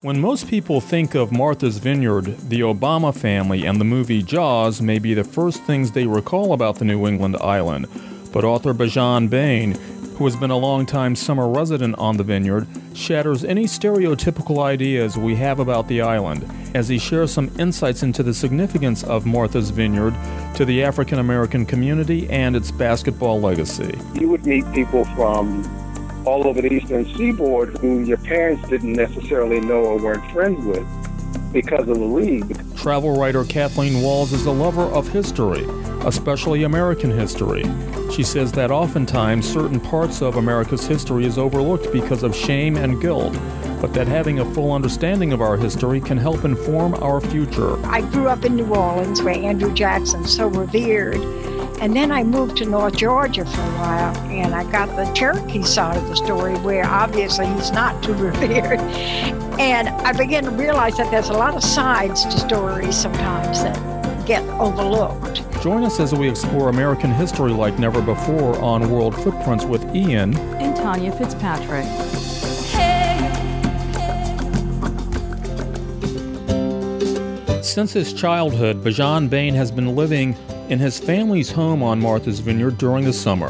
When most people think of Martha's Vineyard, the Obama family and the movie Jaws may be the first things they recall about the New England island. But author Bijan Bain, who has been a longtime summer resident on the vineyard, shatters any stereotypical ideas we have about the island as he shares some insights into the significance of Martha's Vineyard to the African American community and its basketball legacy. You would meet people from all over the Eastern Seaboard who your parents didn't necessarily know or weren't friends with because of the league. Travel writer Kathleen Walls is a lover of history, especially American history. She says that oftentimes certain parts of America's history is overlooked because of shame and guilt, but that having a full understanding of our history can help inform our future. I grew up in New Orleans where Andrew Jackson's so revered. And then I moved to North Georgia for a while, and I got the Cherokee side of the story where obviously he's not too revered. And I began to realize that there's a lot of sides to stories sometimes that get overlooked. Join us as we explore American history like never before on World Footprints with Ian and Tanya Fitzpatrick. Since his childhood, Bijan Bain has been living in his family's home on Martha's Vineyard during the summer.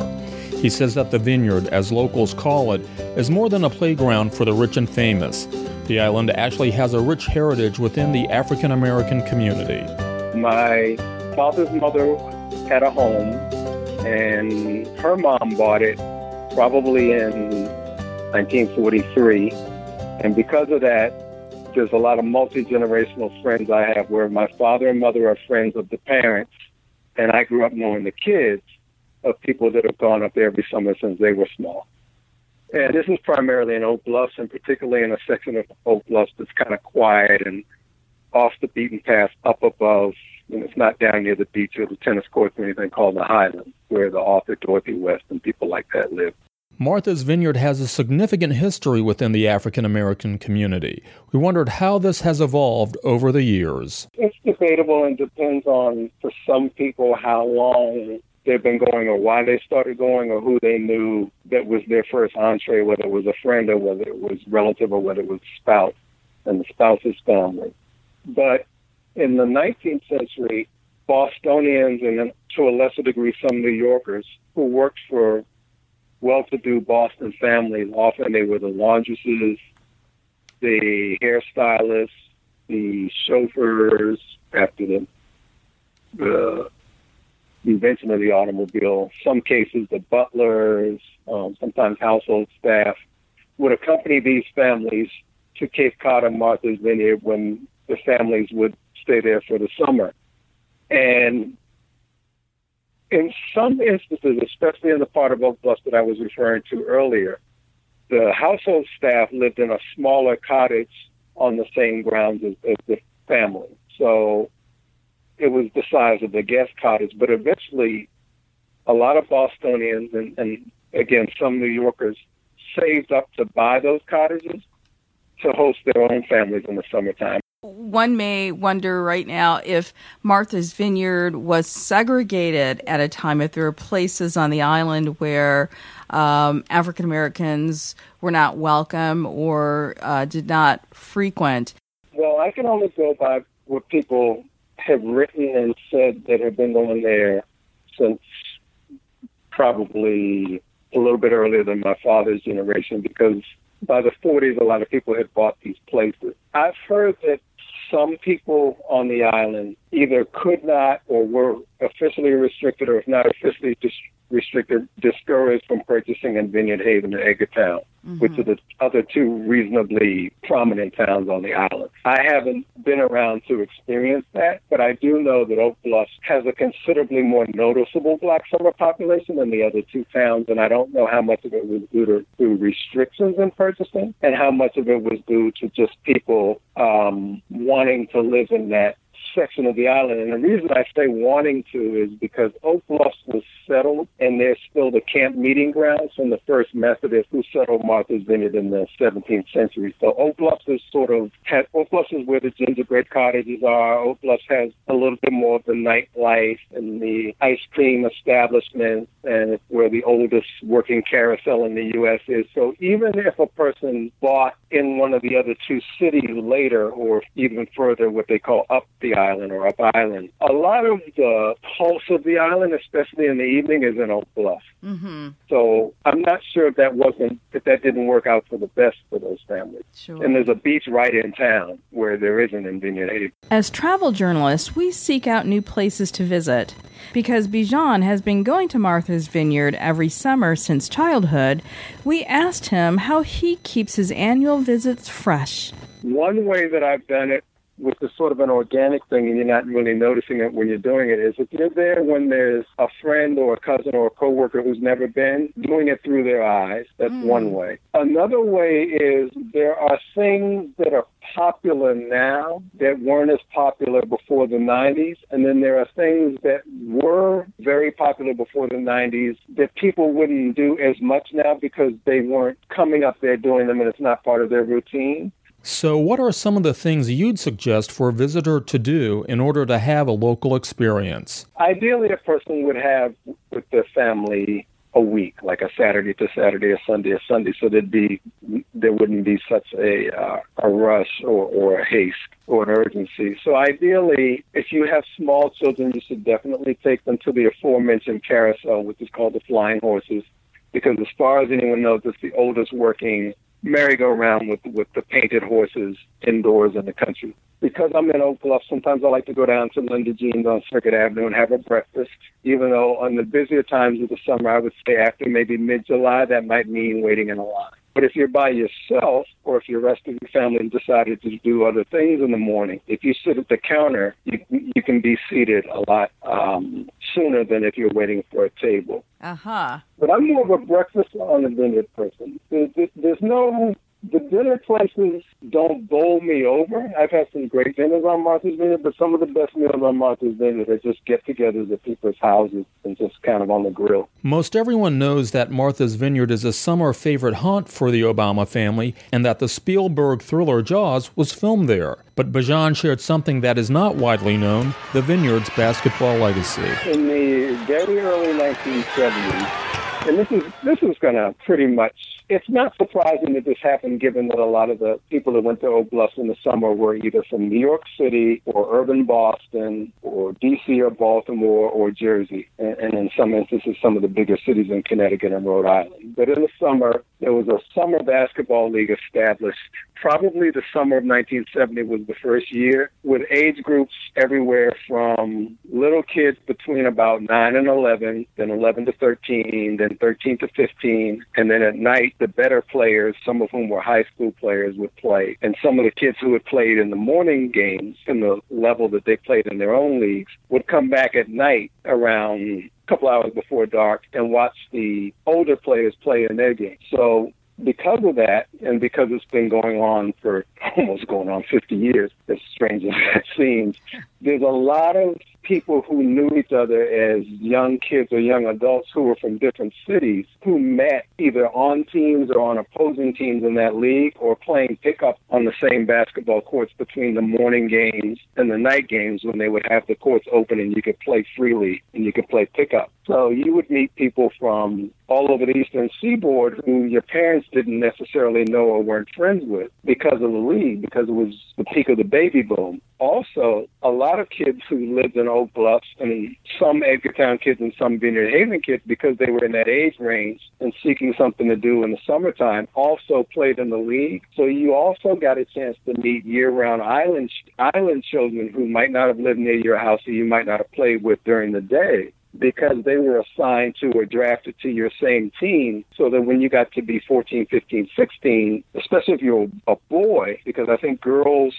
He says that the vineyard, as locals call it, is more than a playground for the rich and famous. The island actually has a rich heritage within the African American community. My father's mother had a home, and her mom bought it probably in 1943. And because of that, there's a lot of multi-generational friends I have where my father and mother are friends of the parents. And I grew up knowing the kids of people that have gone up there every summer since they were small. And this is primarily in Oak Bluffs, and particularly in a section of Oak Bluffs that's kind of quiet and off the beaten path up above. And it's not down near the beach or the tennis courts or anything, called the Highlands, where the author Dorothy West and people like that live. Martha's Vineyard has a significant history within the African-American community. We wondered how this has evolved over the years. It's debatable and depends on, for some people, how long they've been going or why they started going or who they knew that was their first entree, whether it was a friend or whether it was relative or whether it was a spouse and the spouse's family. But in the 19th century, Bostonians and, to a lesser degree, some New Yorkers who worked for well-to-do Boston families. Often they were the laundresses, the hairstylists, the chauffeurs, after the invention of the automobile. Some cases, the butlers, sometimes household staff, would accompany these families to Cape Cod and Martha's Vineyard when the families would stay there for the summer. And in some instances, especially in the part of Oak Bluffs that I was referring to earlier, the household staff lived in a smaller cottage on the same grounds as the family. So it was the size of the guest cottage. But eventually, a lot of Bostonians and again, some New Yorkers saved up to buy those cottages to host their own families in the summertime. One may wonder right now if Martha's Vineyard was segregated at a time, if there were places on the island where African Americans were not welcome or did not frequent. Well, I can only go by what people have written and said that have been going there since probably a little bit earlier than my father's generation, because by the 40s, a lot of people had bought these places. I've heard that some people on the island either could not or were officially restricted, or if not officially restricted, discouraged from purchasing in Vineyard Haven and Edgartown, which are the other two reasonably prominent towns on the island. I haven't been around to experience that, but I do know that Oak Bluffs has a considerably more noticeable Black summer population than the other two towns, and I don't know how much of it was due to restrictions in purchasing and how much of it was due to just people wanting to live in that section of the island. And the reason I say wanting to is because Oak Bluffs was settled, and there's still the camp meeting grounds from the first Methodists who settled Martha's Vineyard in the 17th century. So Oak Bluffs is where the gingerbread cottages are. Oak Bluffs has a little bit more of the nightlife and the ice cream establishments, and it's where the oldest working carousel in the U.S. is. So even if a person bought in one of the other two cities later, or even further, what they call up the island or up island, a lot of the pulse of the island, especially in the evening, is in Oak Bluff. Mm-hmm. So I'm not sure if that didn't work out for the best for those families. Sure. And there's a beach right in town where there isn't in Vineyard Haven. As travel journalists, we seek out new places to visit. Because Bijan has been going to Martha's Vineyard every summer since childhood, we asked him how he keeps his annual visits fresh. One way that I've done it, which is sort of an organic thing and you're not really noticing it when you're doing it, is if you're there when there's a friend or a cousin or a coworker who's never been, doing it through their eyes. That's one way. Another way is there are things that are popular now that weren't as popular before the 90s, and then there are things that were very popular before the 90s that people wouldn't do as much now because they weren't coming up there doing them and it's not part of their routine. So what are some of the things you'd suggest for a visitor to do in order to have a local experience? Ideally, a person would have with their family a week, like a Saturday to Saturday, a Sunday to Sunday, so there wouldn't be such a rush or a haste or an urgency. So ideally, if you have small children, you should definitely take them to the aforementioned carousel, which is called the Flying Horses, because as far as anyone knows, it's the oldest working merry-go-round with the painted horses indoors in the country. Because I'm in Oak Bluff, sometimes I like to go down to Linda Jean's on Circuit Avenue and have a breakfast, even though on the busier times of the summer, I would say after maybe mid-July, that might mean waiting in a line. But if you're by yourself, or if your rest of your family decided to do other things in the morning, if you sit at the counter, you can be seated a lot sooner than if you're waiting for a table. Uh-huh. But I'm more of a breakfast on a dinner person. The dinner places don't bowl me over. I've had some great dinners on Martha's Vineyard, but some of the best meals on Martha's Vineyard are just get-togethers at people's houses and just kind of on the grill. Most everyone knows that Martha's Vineyard is a summer favorite haunt for the Obama family and that the Spielberg thriller Jaws was filmed there. But Bijan shared something that is not widely known, the Vineyard's basketball legacy. In the very early 1970s, and this is going to pretty much... It's not surprising that this happened, given that a lot of the people that went to Oak Bluffs in the summer were either from New York City or urban Boston or D.C. or Baltimore or Jersey, and in some instances, some of the bigger cities in Connecticut and Rhode Island. But in the summer, there was a summer basketball league established. Probably the summer of 1970 was the first year, with age groups everywhere from little kids between about 9 and 11, then 11 to 13, then 13 to 15, and then at night, the better players, some of whom were high school players, would play. And some of the kids who had played in the morning games in the level that they played in their own leagues would come back at night around a couple hours before dark and watch the older players play in their games. So because of that, and because it's been going on for almost 50 years, as strange as that seems, there's a lot of people who knew each other as young kids or young adults who were from different cities who met either on teams or on opposing teams in that league or playing pickup on the same basketball courts between the morning games and the night games when they would have the courts open and you could play freely and you could play pickup. So you would meet people from all over the Eastern Seaboard who your parents didn't necessarily know or weren't friends with because of the league, because it was the peak of the baby boom. Also, a lot of kids who lived in Oak Bluffs, and some Edgartown kids and some Vineyard Haven kids, because they were in that age range and seeking something to do in the summertime, also played in the league. So you also got a chance to meet year-round island children who might not have lived near your house or you might not have played with during the day, because they were assigned to or drafted to your same team, so that when you got to be 14, 15, 16, especially if you're a boy, because I think girls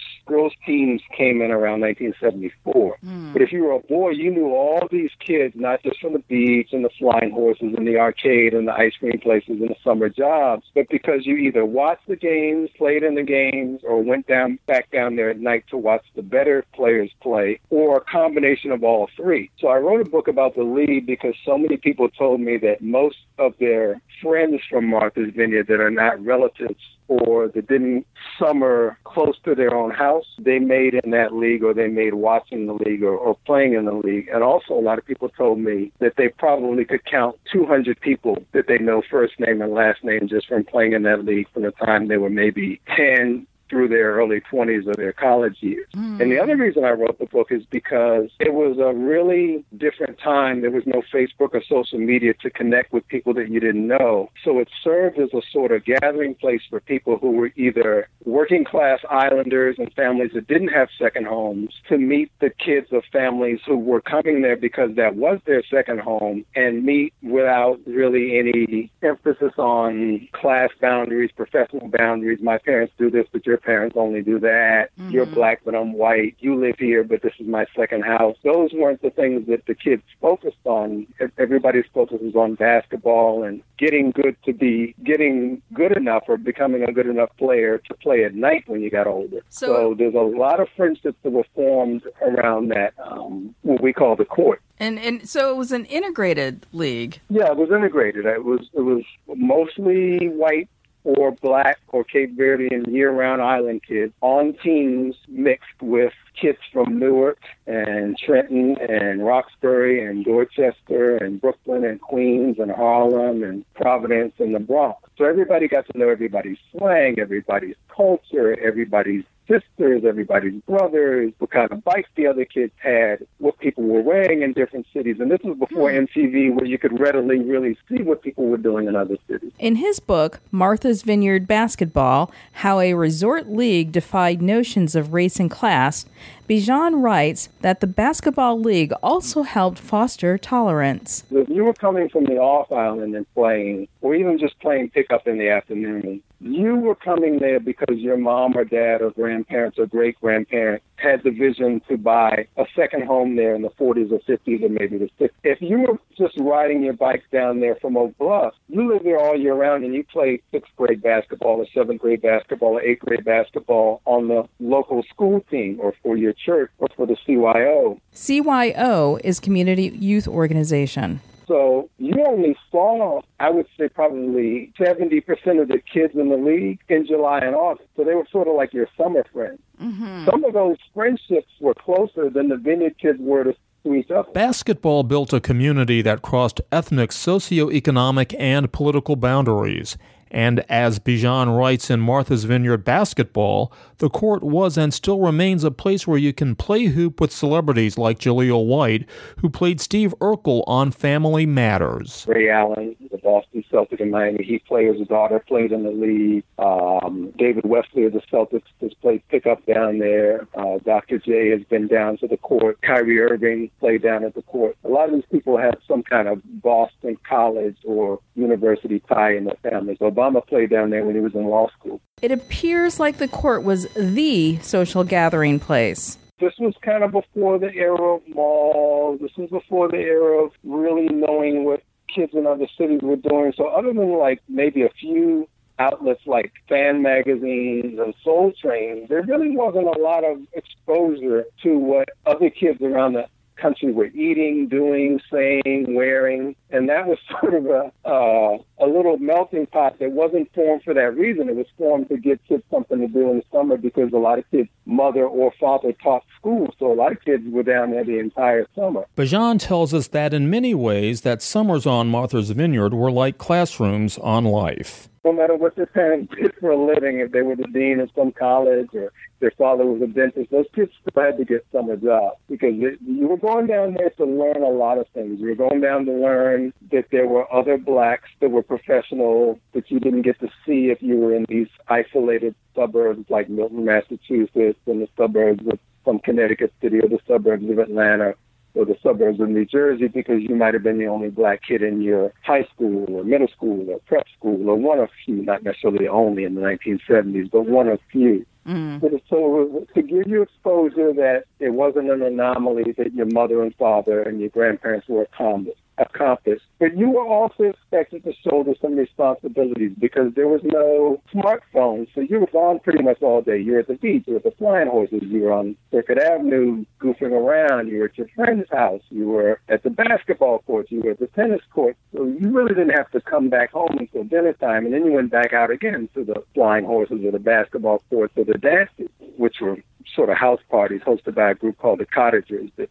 teams came in around 1974. Mm. But if you were a boy, you knew all these kids, not just from the beach and the flying horses and the arcade and the ice cream places and the summer jobs, but because you either watched the games, played in the games, or went back down there at night to watch the better players play, or a combination of all three. So I wrote a book about the league because so many people told me that most of their friends from Martha's Vineyard that are not relatives or that didn't summer close to their own house, they made in that league, or they made watching the league or playing in the league. And also a lot of people told me that they probably could count 200 people that they know first name and last name just from playing in that league from the time they were maybe 10 through their early 20s or their college years. Mm. And the other reason I wrote the book is because it was a really different time. There was no Facebook or social media to connect with people that you didn't know. So it served as a sort of gathering place for people who were either working class islanders and families that didn't have second homes to meet the kids of families who were coming there because that was their second home, and meet without really any emphasis on class boundaries, professional boundaries. My parents do this, but your parents only do that. Mm-hmm. You're black, but I'm white. You live here, but this is my second house. Those weren't the things that the kids focused on. Everybody's focus was on basketball and getting good enough or becoming a good enough player to play at night when you got older. So there's a lot of friendships that were formed around that, what we call the court. And so it was an integrated league. Yeah, it was integrated. It was mostly white or black or Cape Verdean year-round island kids on teams mixed with kids from Newark and Trenton and Roxbury and Dorchester and Brooklyn and Queens and Harlem and Providence and the Bronx. So everybody got to know everybody's slang, everybody's culture, everybody's sisters, everybody's brothers, what kind of bikes the other kids had, what people were wearing in different cities. And this was before MTV, where you could readily really see what people were doing in other cities. In his book, Martha's Vineyard Basketball, How a Resort League Defied Notions of Race and Class, Bijan writes that the basketball league also helped foster tolerance. If you were coming from the off-island and playing, or even just playing pickup in the afternoon, you were coming there because your mom or dad or grandparents or great-grandparents had the vision to buy a second home there in the 40s or 50s or maybe the 60s. If you were just riding your bike down there from Oak Bluffs, you lived there all year round and you played 6th grade basketball or 7th grade basketball or 8th grade basketball on the local school team or for your church or for the CYO. CYO is Community Youth Organization. So you only saw, I would say, probably 70% of the kids in the league in July and August. So they were sort of like your summer friends. Mm-hmm. Some of those friendships were closer than the Vineyard kids were to each other. Basketball built a community that crossed ethnic, socioeconomic, and political boundaries. And as Bijan writes in Martha's Vineyard Basketball, the court was and still remains a place where you can play hoop with celebrities like Jaleel White, who played Steve Urkel on Family Matters. Ray Allen, the Boston Celtic in Miami Heat player, his daughter played in the league. David Wesley of the Celtics has played pickup down there. Dr. J has been down to the court. Kyrie Irving played down at the court. A lot of these people have some kind of Boston college or university tie in their families. Obama played down there when he was in law school. It appears like the court was the social gathering place. This was kind of before the era of malls. This was before the era of really knowing what kids in other cities were doing. So other than like maybe a few outlets like fan magazines and Soul Train, there really wasn't a lot of exposure to what other kids around the country were eating, doing, saying, wearing, and that was sort of a little melting pot that wasn't formed for that reason. It was formed to get kids something to do in the summer because a lot of kids' mother or father taught school, so a lot of kids were down there the entire summer. Bijan tells us that in many ways that summers on Martha's Vineyard were like classrooms on life. No matter what their parents did for a living, if they were the dean of some college or their father was a dentist, those kids still had to get summer jobs because you were going down there to learn a lot of things. You were going down to learn that there were other blacks that were professional that you didn't get to see if you were in these isolated suburbs like Milton, Massachusetts, and the suburbs of some Connecticut city or the suburbs of Atlanta. or the suburbs of New Jersey because you might have been the only black kid in your high school or middle school or prep school or one of few, not necessarily only in the 1970s, but one of few. Mm. So to give you exposure that it wasn't an anomaly that your mother and father and your grandparents were accomplished, but you were also expected to shoulder some responsibilities because there was no smartphone, so you were gone pretty much all day. You were at the beach, you were at the flying horses, you were on Circuit Avenue goofing around, you were at your friend's house, you were at the basketball court, you were at the tennis court, so you really didn't have to come back home until dinner time, and then you went back out again to the flying horses or the basketball courts or the dances, which were sort of house parties hosted by a group called the Cottagers that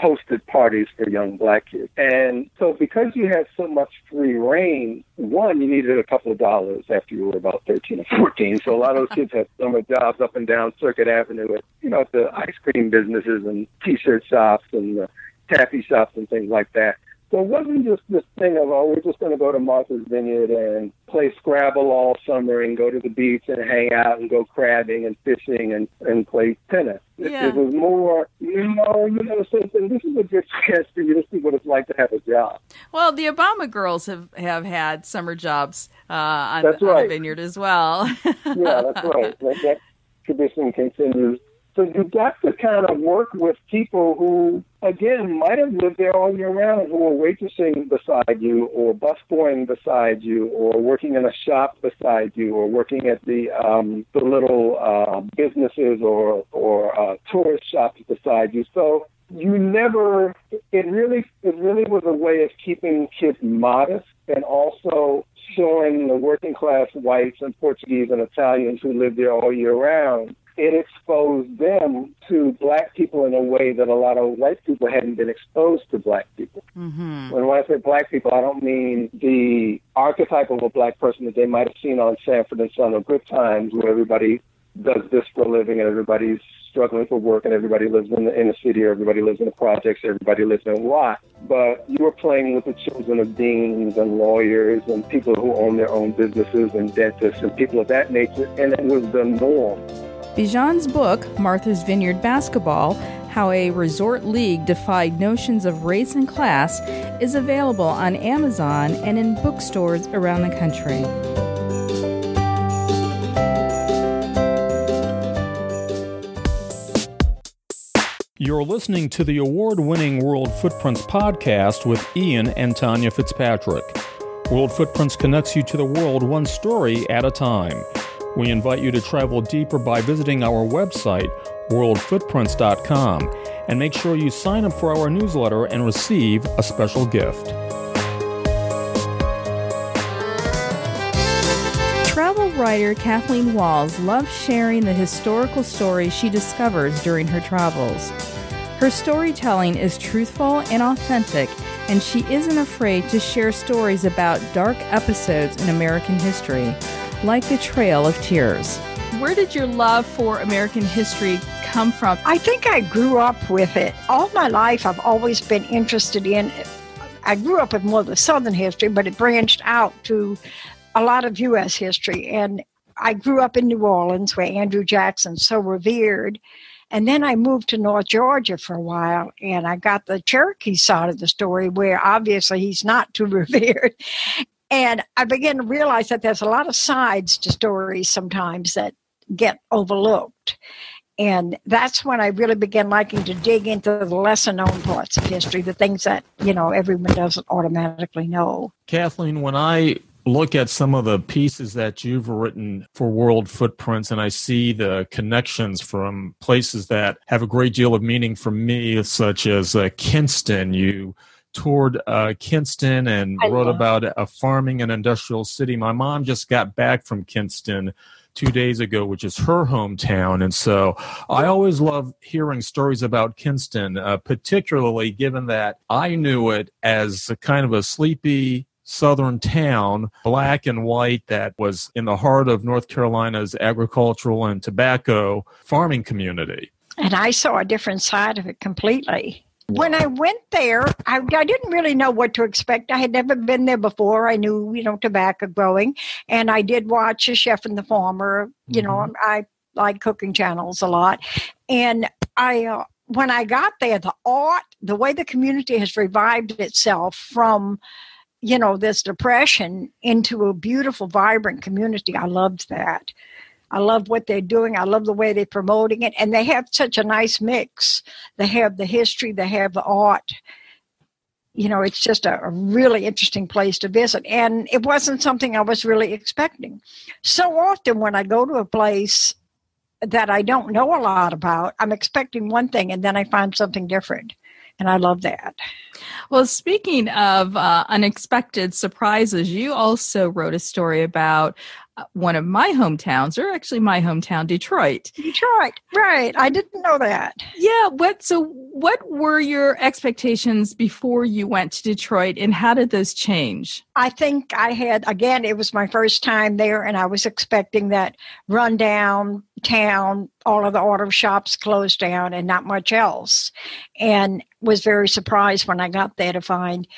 hosted parties for young black kids. And so because you had so much free reign, one, you needed a couple of dollars after you were about 13 or 14. So a lot of those kids had summer jobs up and down Circuit Avenue at, you know, the ice cream businesses and T-shirt shops and taffy shops and things like that. So it wasn't just this thing of, oh, we're just going to go to Martha's Vineyard and play Scrabble all summer and go to the beach and hang out and go crabbing and fishing and play tennis. Yeah. It was more, this is a good chance for you to see what it's like to have a job. Well, the Obama girls have had summer jobs on the vineyard as well. Yeah, that's right. That tradition continues. So you got to kind of work with people who, again, might have lived there all year round, who were waitressing beside you or busboying beside you or working in a shop beside you or working at the little businesses or tourist shops beside you. So you never – it really was a way of keeping kids modest and also showing the working-class whites and Portuguese and Italians who lived there all year round. It exposed them to black people in a way that a lot of white people hadn't been exposed to black people. Mm-hmm. When I say black people, I don't mean the archetype of a black person that they might have seen on Sanford and Son or Good Times, where everybody does this for a living and everybody's struggling for work and everybody lives in the inner city or everybody lives in the projects, everybody lives in a lot. But you were playing with the children of deans and lawyers and people who own their own businesses and dentists and people of that nature, and it was the norm. Bijan's book, Martha's Vineyard Basketball, How a Resort League Defied Notions of Race and Class, is available on Amazon and in bookstores around the country. You're listening to the award-winning World Footprints podcast with Ian and Tanya Fitzpatrick. World Footprints connects you to the world one story at a time. We invite you to travel deeper by visiting our website, worldfootprints.com, and make sure you sign up for our newsletter and receive a special gift. Travel writer Kathleen Walls loves sharing the historical stories she discovers during her travels. Her storytelling is truthful and authentic, and she isn't afraid to share stories about dark episodes in American history, like the Trail of Tears. Where did your love for American history come from? I think I grew up with it. All my life I've always been interested in it. I grew up with more of the Southern history, but it branched out to a lot of U.S. history. And I grew up in New Orleans where Andrew Jackson's so revered. And then I moved to North Georgia for a while, and I got the Cherokee side of the story where obviously he's not too revered. And I began to realize that there's a lot of sides to stories sometimes that get overlooked. And that's when I really began liking to dig into the lesser-known parts of history, the things that, everyone doesn't automatically know. Kathleen, when I look at some of the pieces that you've written for World Footprints, and I see the connections from places that have a great deal of meaning for me, such as Kinston, you toured Kinston and wrote about a farming and industrial city. My mom just got back from Kinston 2 days ago, which is her hometown. And so I always love hearing stories about Kinston, particularly given that I knew it as a kind of a sleepy Southern town, black and white, that was in the heart of North Carolina's agricultural and tobacco farming community. And I saw a different side of it completely. When I went there, I didn't really know what to expect. I had never been there before. I knew, tobacco growing. And I did watch A Chef and the Farmer. You know, I like cooking channels a lot. And I when I got there, the art, the way the community has revived itself from, you know, this depression into a beautiful, vibrant community, I loved that. I love what they're doing. I love the way they're promoting it. And they have such a nice mix. They have the history. They have the art. You know, it's just a really interesting place to visit. And it wasn't something I was really expecting. So often when I go to a place that I don't know a lot about, I'm expecting one thing, and then I find something different. And I love that. Well, speaking of unexpected surprises, you also wrote a story about one of my hometowns, or actually my hometown, Detroit. Detroit, right. I didn't know that. Yeah. So what were your expectations before you went to Detroit, and how did those change? I think I had, again, it was my first time there, and I was expecting that rundown town, all of the auto shops closed down and not much else, and was very surprised when I got there to find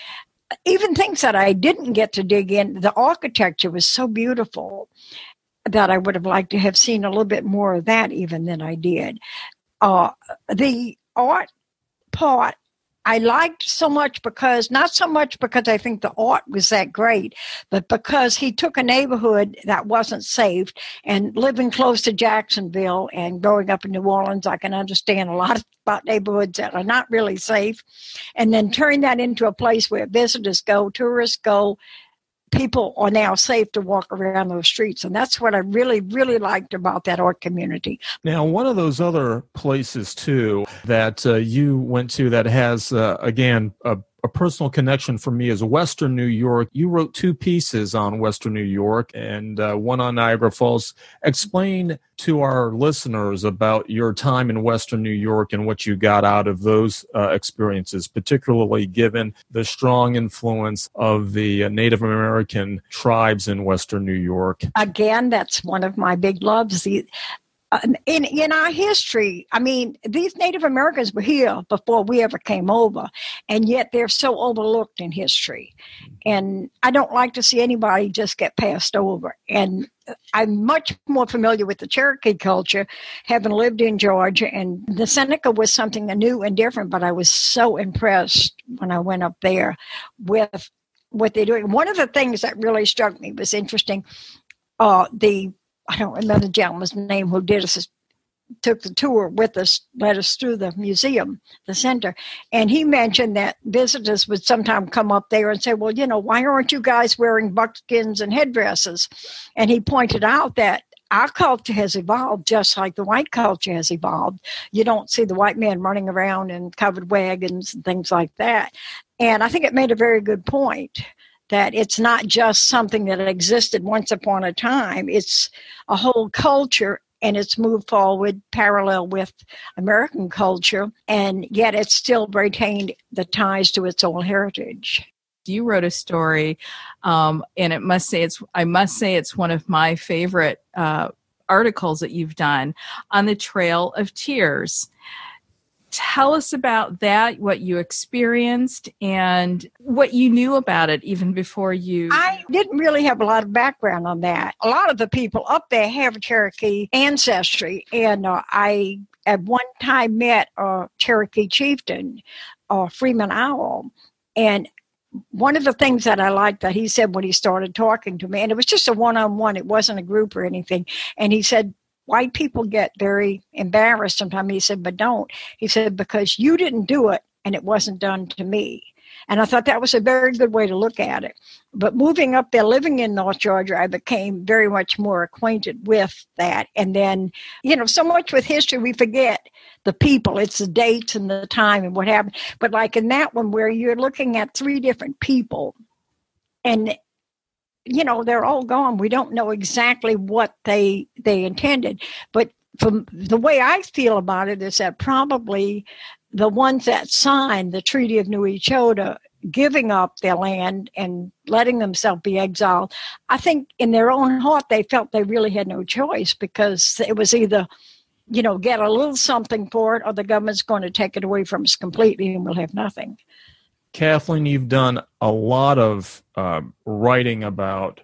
even things that I didn't get to dig in. The architecture was so beautiful that I would have liked to have seen a little bit more of that even than I did. The art part I liked so much because, not so much because I think the art was that great, but because he took a neighborhood that wasn't safe, and living close to Jacksonville and growing up in New Orleans, I can understand a lot about neighborhoods that are not really safe, and then turn that into a place where visitors go, tourists go, people are now safe to walk around those streets. And that's what I really, really liked about that art community. Now, one of those other places, too, that you went to that has, again, a personal connection for me is Western New York. You wrote two pieces on Western New York and one on Niagara Falls. Explain to our listeners about your time in Western New York and what you got out of those experiences, particularly given the strong influence of the Native American tribes in Western New York. Again, that's one of my big loves. In our history, I mean, these Native Americans were here before we ever came over, and yet they're so overlooked in history. And I don't like to see anybody just get passed over. And I'm much more familiar with the Cherokee culture, having lived in Georgia, and the Seneca was something new and different, but I was so impressed when I went up there with what they're doing. One of the things that really struck me was interesting, I don't remember the gentleman's name who did us, took the tour with us, led us through the museum, the center. And he mentioned that visitors would sometimes come up there and say, well, you know, why aren't you guys wearing buckskins and headdresses? And he pointed out that our culture has evolved just like the white culture has evolved. You don't see the white man running around in covered wagons and things like that. And I think it made a very good point, that it's not just something that existed once upon a time. It's a whole culture, and it's moved forward parallel with American culture, and yet it's still retained the ties to its own heritage. You wrote a story, and I must say it's one of my favorite articles that you've done on the Trail of Tears. Tell us about that, what you experienced, and what you knew about it even before you... I didn't really have a lot of background on that. A lot of the people up there have Cherokee ancestry, and I at one time met a Cherokee chieftain, Freeman Owl, and one of the things that I liked that he said when he started talking to me, and it was just a one-on-one, it wasn't a group or anything, and he said, white people get very embarrassed sometimes. He said, but don't. He said, because you didn't do it and it wasn't done to me. And I thought that was a very good way to look at it. But moving up there, living in North Georgia, I became very much more acquainted with that. And then, you know, so much with history, we forget the people. It's the dates and the time and what happened. But like in that one where you're looking at three different people and you know, they're all gone. We don't know exactly what they intended. But from the way I feel about it is that probably the ones that signed the Treaty of New Echota, giving up their land and letting themselves be exiled, I think in their own heart they felt they really had no choice, because it was either, you know, get a little something for it or the government's going to take it away from us completely and we'll have nothing. Kathleen, you've done a lot of writing about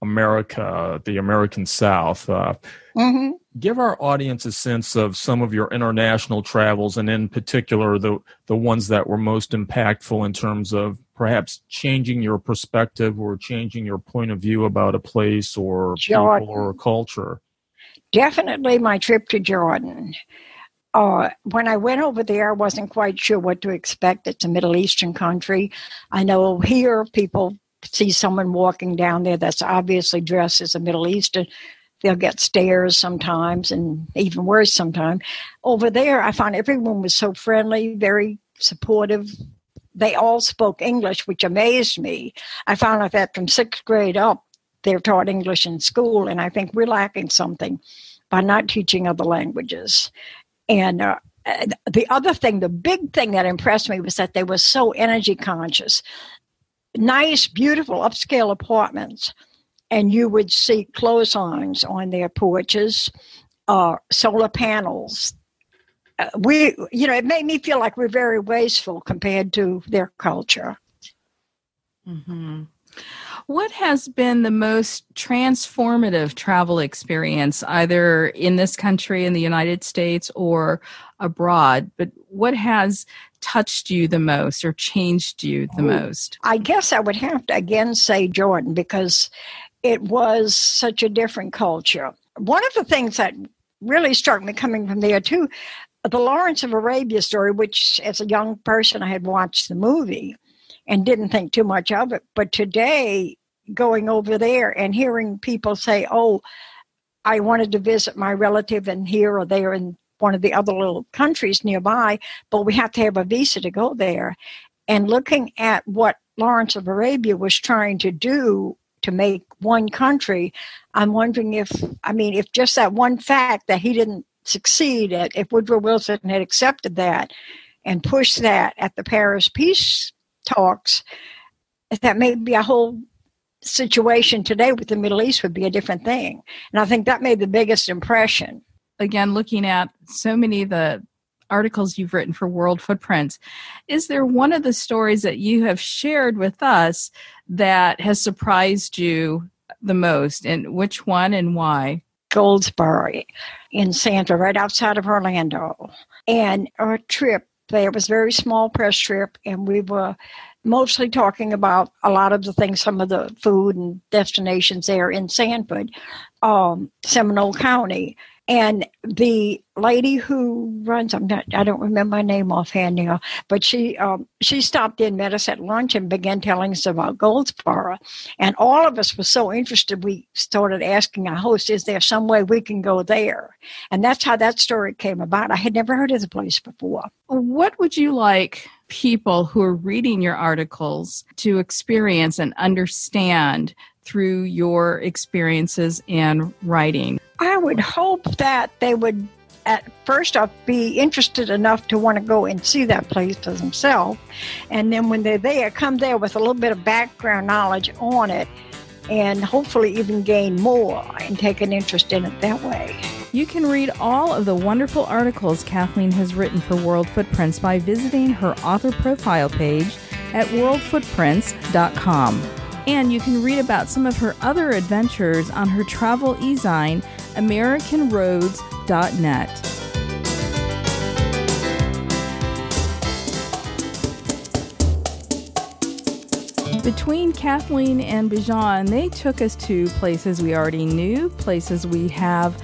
America, the American South. Mm-hmm. give our audience a sense of some of your international travels, and in particular, the ones that were most impactful in terms of perhaps changing your perspective or changing your point of view about a place or Jordan. People or a culture. Definitely my trip to Jordan. When I went over there, I wasn't quite sure what to expect. It's a Middle Eastern country. I know here people see someone walking down there that's obviously dressed as a Middle Eastern. They'll get stares sometimes, and even worse sometimes. Over there, I found everyone was so friendly, very supportive. They all spoke English, which amazed me. I found out that from sixth grade up, they're taught English in school, and I think we're lacking something by not teaching other languages. And the other thing, the big thing that impressed me was that they were so energy conscious. Nice, beautiful, upscale apartments. And you would see clotheslines on their porches, solar panels. It made me feel like we're very wasteful compared to their culture. Mm-hmm. What has been the most transformative travel experience, either in this country, in the United States, or abroad? But what has touched you the most or changed you the most? I guess I would have to again say Jordan, because it was such a different culture. One of the things that really struck me coming from there, too, the Lawrence of Arabia story, which as a young person I had watched the movie and didn't think too much of it. But today, going over there and hearing people say, oh, I wanted to visit my relative in here or there in one of the other little countries nearby, but we have to have a visa to go there. And looking at what Lawrence of Arabia was trying to do to make one country, I'm wondering if just that one fact that he didn't succeed at, if Woodrow Wilson had accepted that and pushed that at the Paris Peace Talks, that maybe a whole situation today with the Middle East would be a different thing. And I think that made the biggest impression. Again, looking at so many of the articles you've written for World Footprints, is there one of the stories that you have shared with us that has surprised you the most? And which one and why? Goldsberry in Santa, right outside of Orlando. And our trip, it was a very small press trip, and we were mostly talking about a lot of the things, some of the food and destinations there in Sanford, Seminole County. And the lady who runs, I don't remember my name offhand now, but she stopped in, met us at lunch, and began telling us about Goldsboro. And all of us were so interested, we started asking our host, is there some way we can go there? And that's how that story came about. I had never heard of the place before. What would you like people who are reading your articles to experience and understand through your experiences and writing? I would hope that they would, at first off, be interested enough to want to go and see that place for themselves. And then when they're there, come there with a little bit of background knowledge on it and hopefully even gain more and take an interest in it that way. You can read all of the wonderful articles Kathleen has written for World Footprints by visiting her author profile page at worldfootprints.com. And you can read about some of her other adventures on her travel e-zine, AmericanRoads.net. Between Kathleen and Bijan, they took us to places we already knew, places we have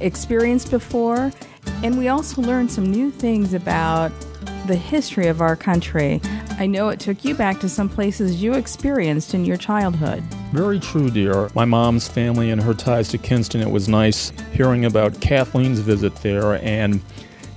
experienced before, and we also learned some new things about the history of our country. I know it took you back to some places you experienced in your childhood. Very true, dear. My mom's family and her ties to Kinston, it was nice hearing about Kathleen's visit there. And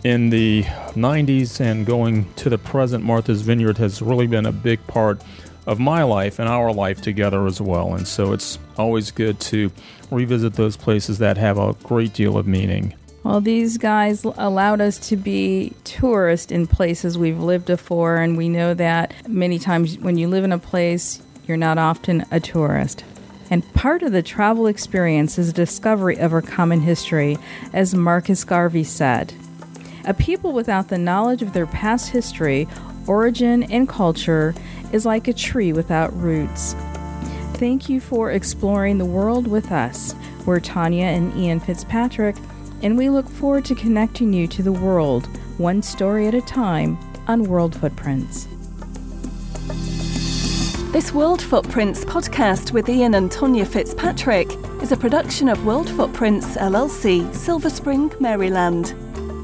in the 90s and going to the present, Martha's Vineyard has really been a big part of my life and our life together as well. And so it's always good to revisit those places that have a great deal of meaning. Well, these guys allowed us to be tourists in places we've lived before, and we know that many times when you live in a place, you're not often a tourist. And part of the travel experience is discovery of our common history, as Marcus Garvey said. A people without the knowledge of their past history, origin, and culture is like a tree without roots. Thank you for exploring the world with us. We're Tanya and Ian Fitzpatrick, and we look forward to connecting you to the world, one story at a time, on World Footprints. This World Footprints podcast with Ian and Tanya Fitzpatrick is a production of World Footprints LLC, Silver Spring, Maryland.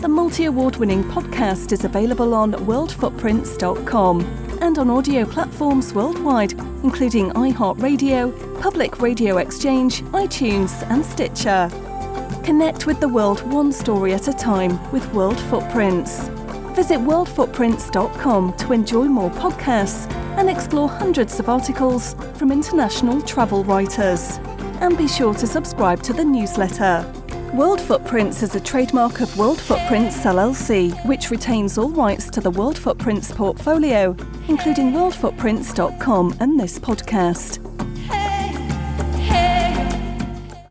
The multi-award-winning podcast is available on worldfootprints.com and on audio platforms worldwide, including iHeartRadio, Public Radio Exchange, iTunes and Stitcher. Connect with the world one story at a time with World Footprints. Visit worldfootprints.com to enjoy more podcasts and explore hundreds of articles from international travel writers. And be sure to subscribe to the newsletter. World Footprints is a trademark of World Footprints LLC, which retains all rights to the World Footprints portfolio, including worldfootprints.com and this podcast.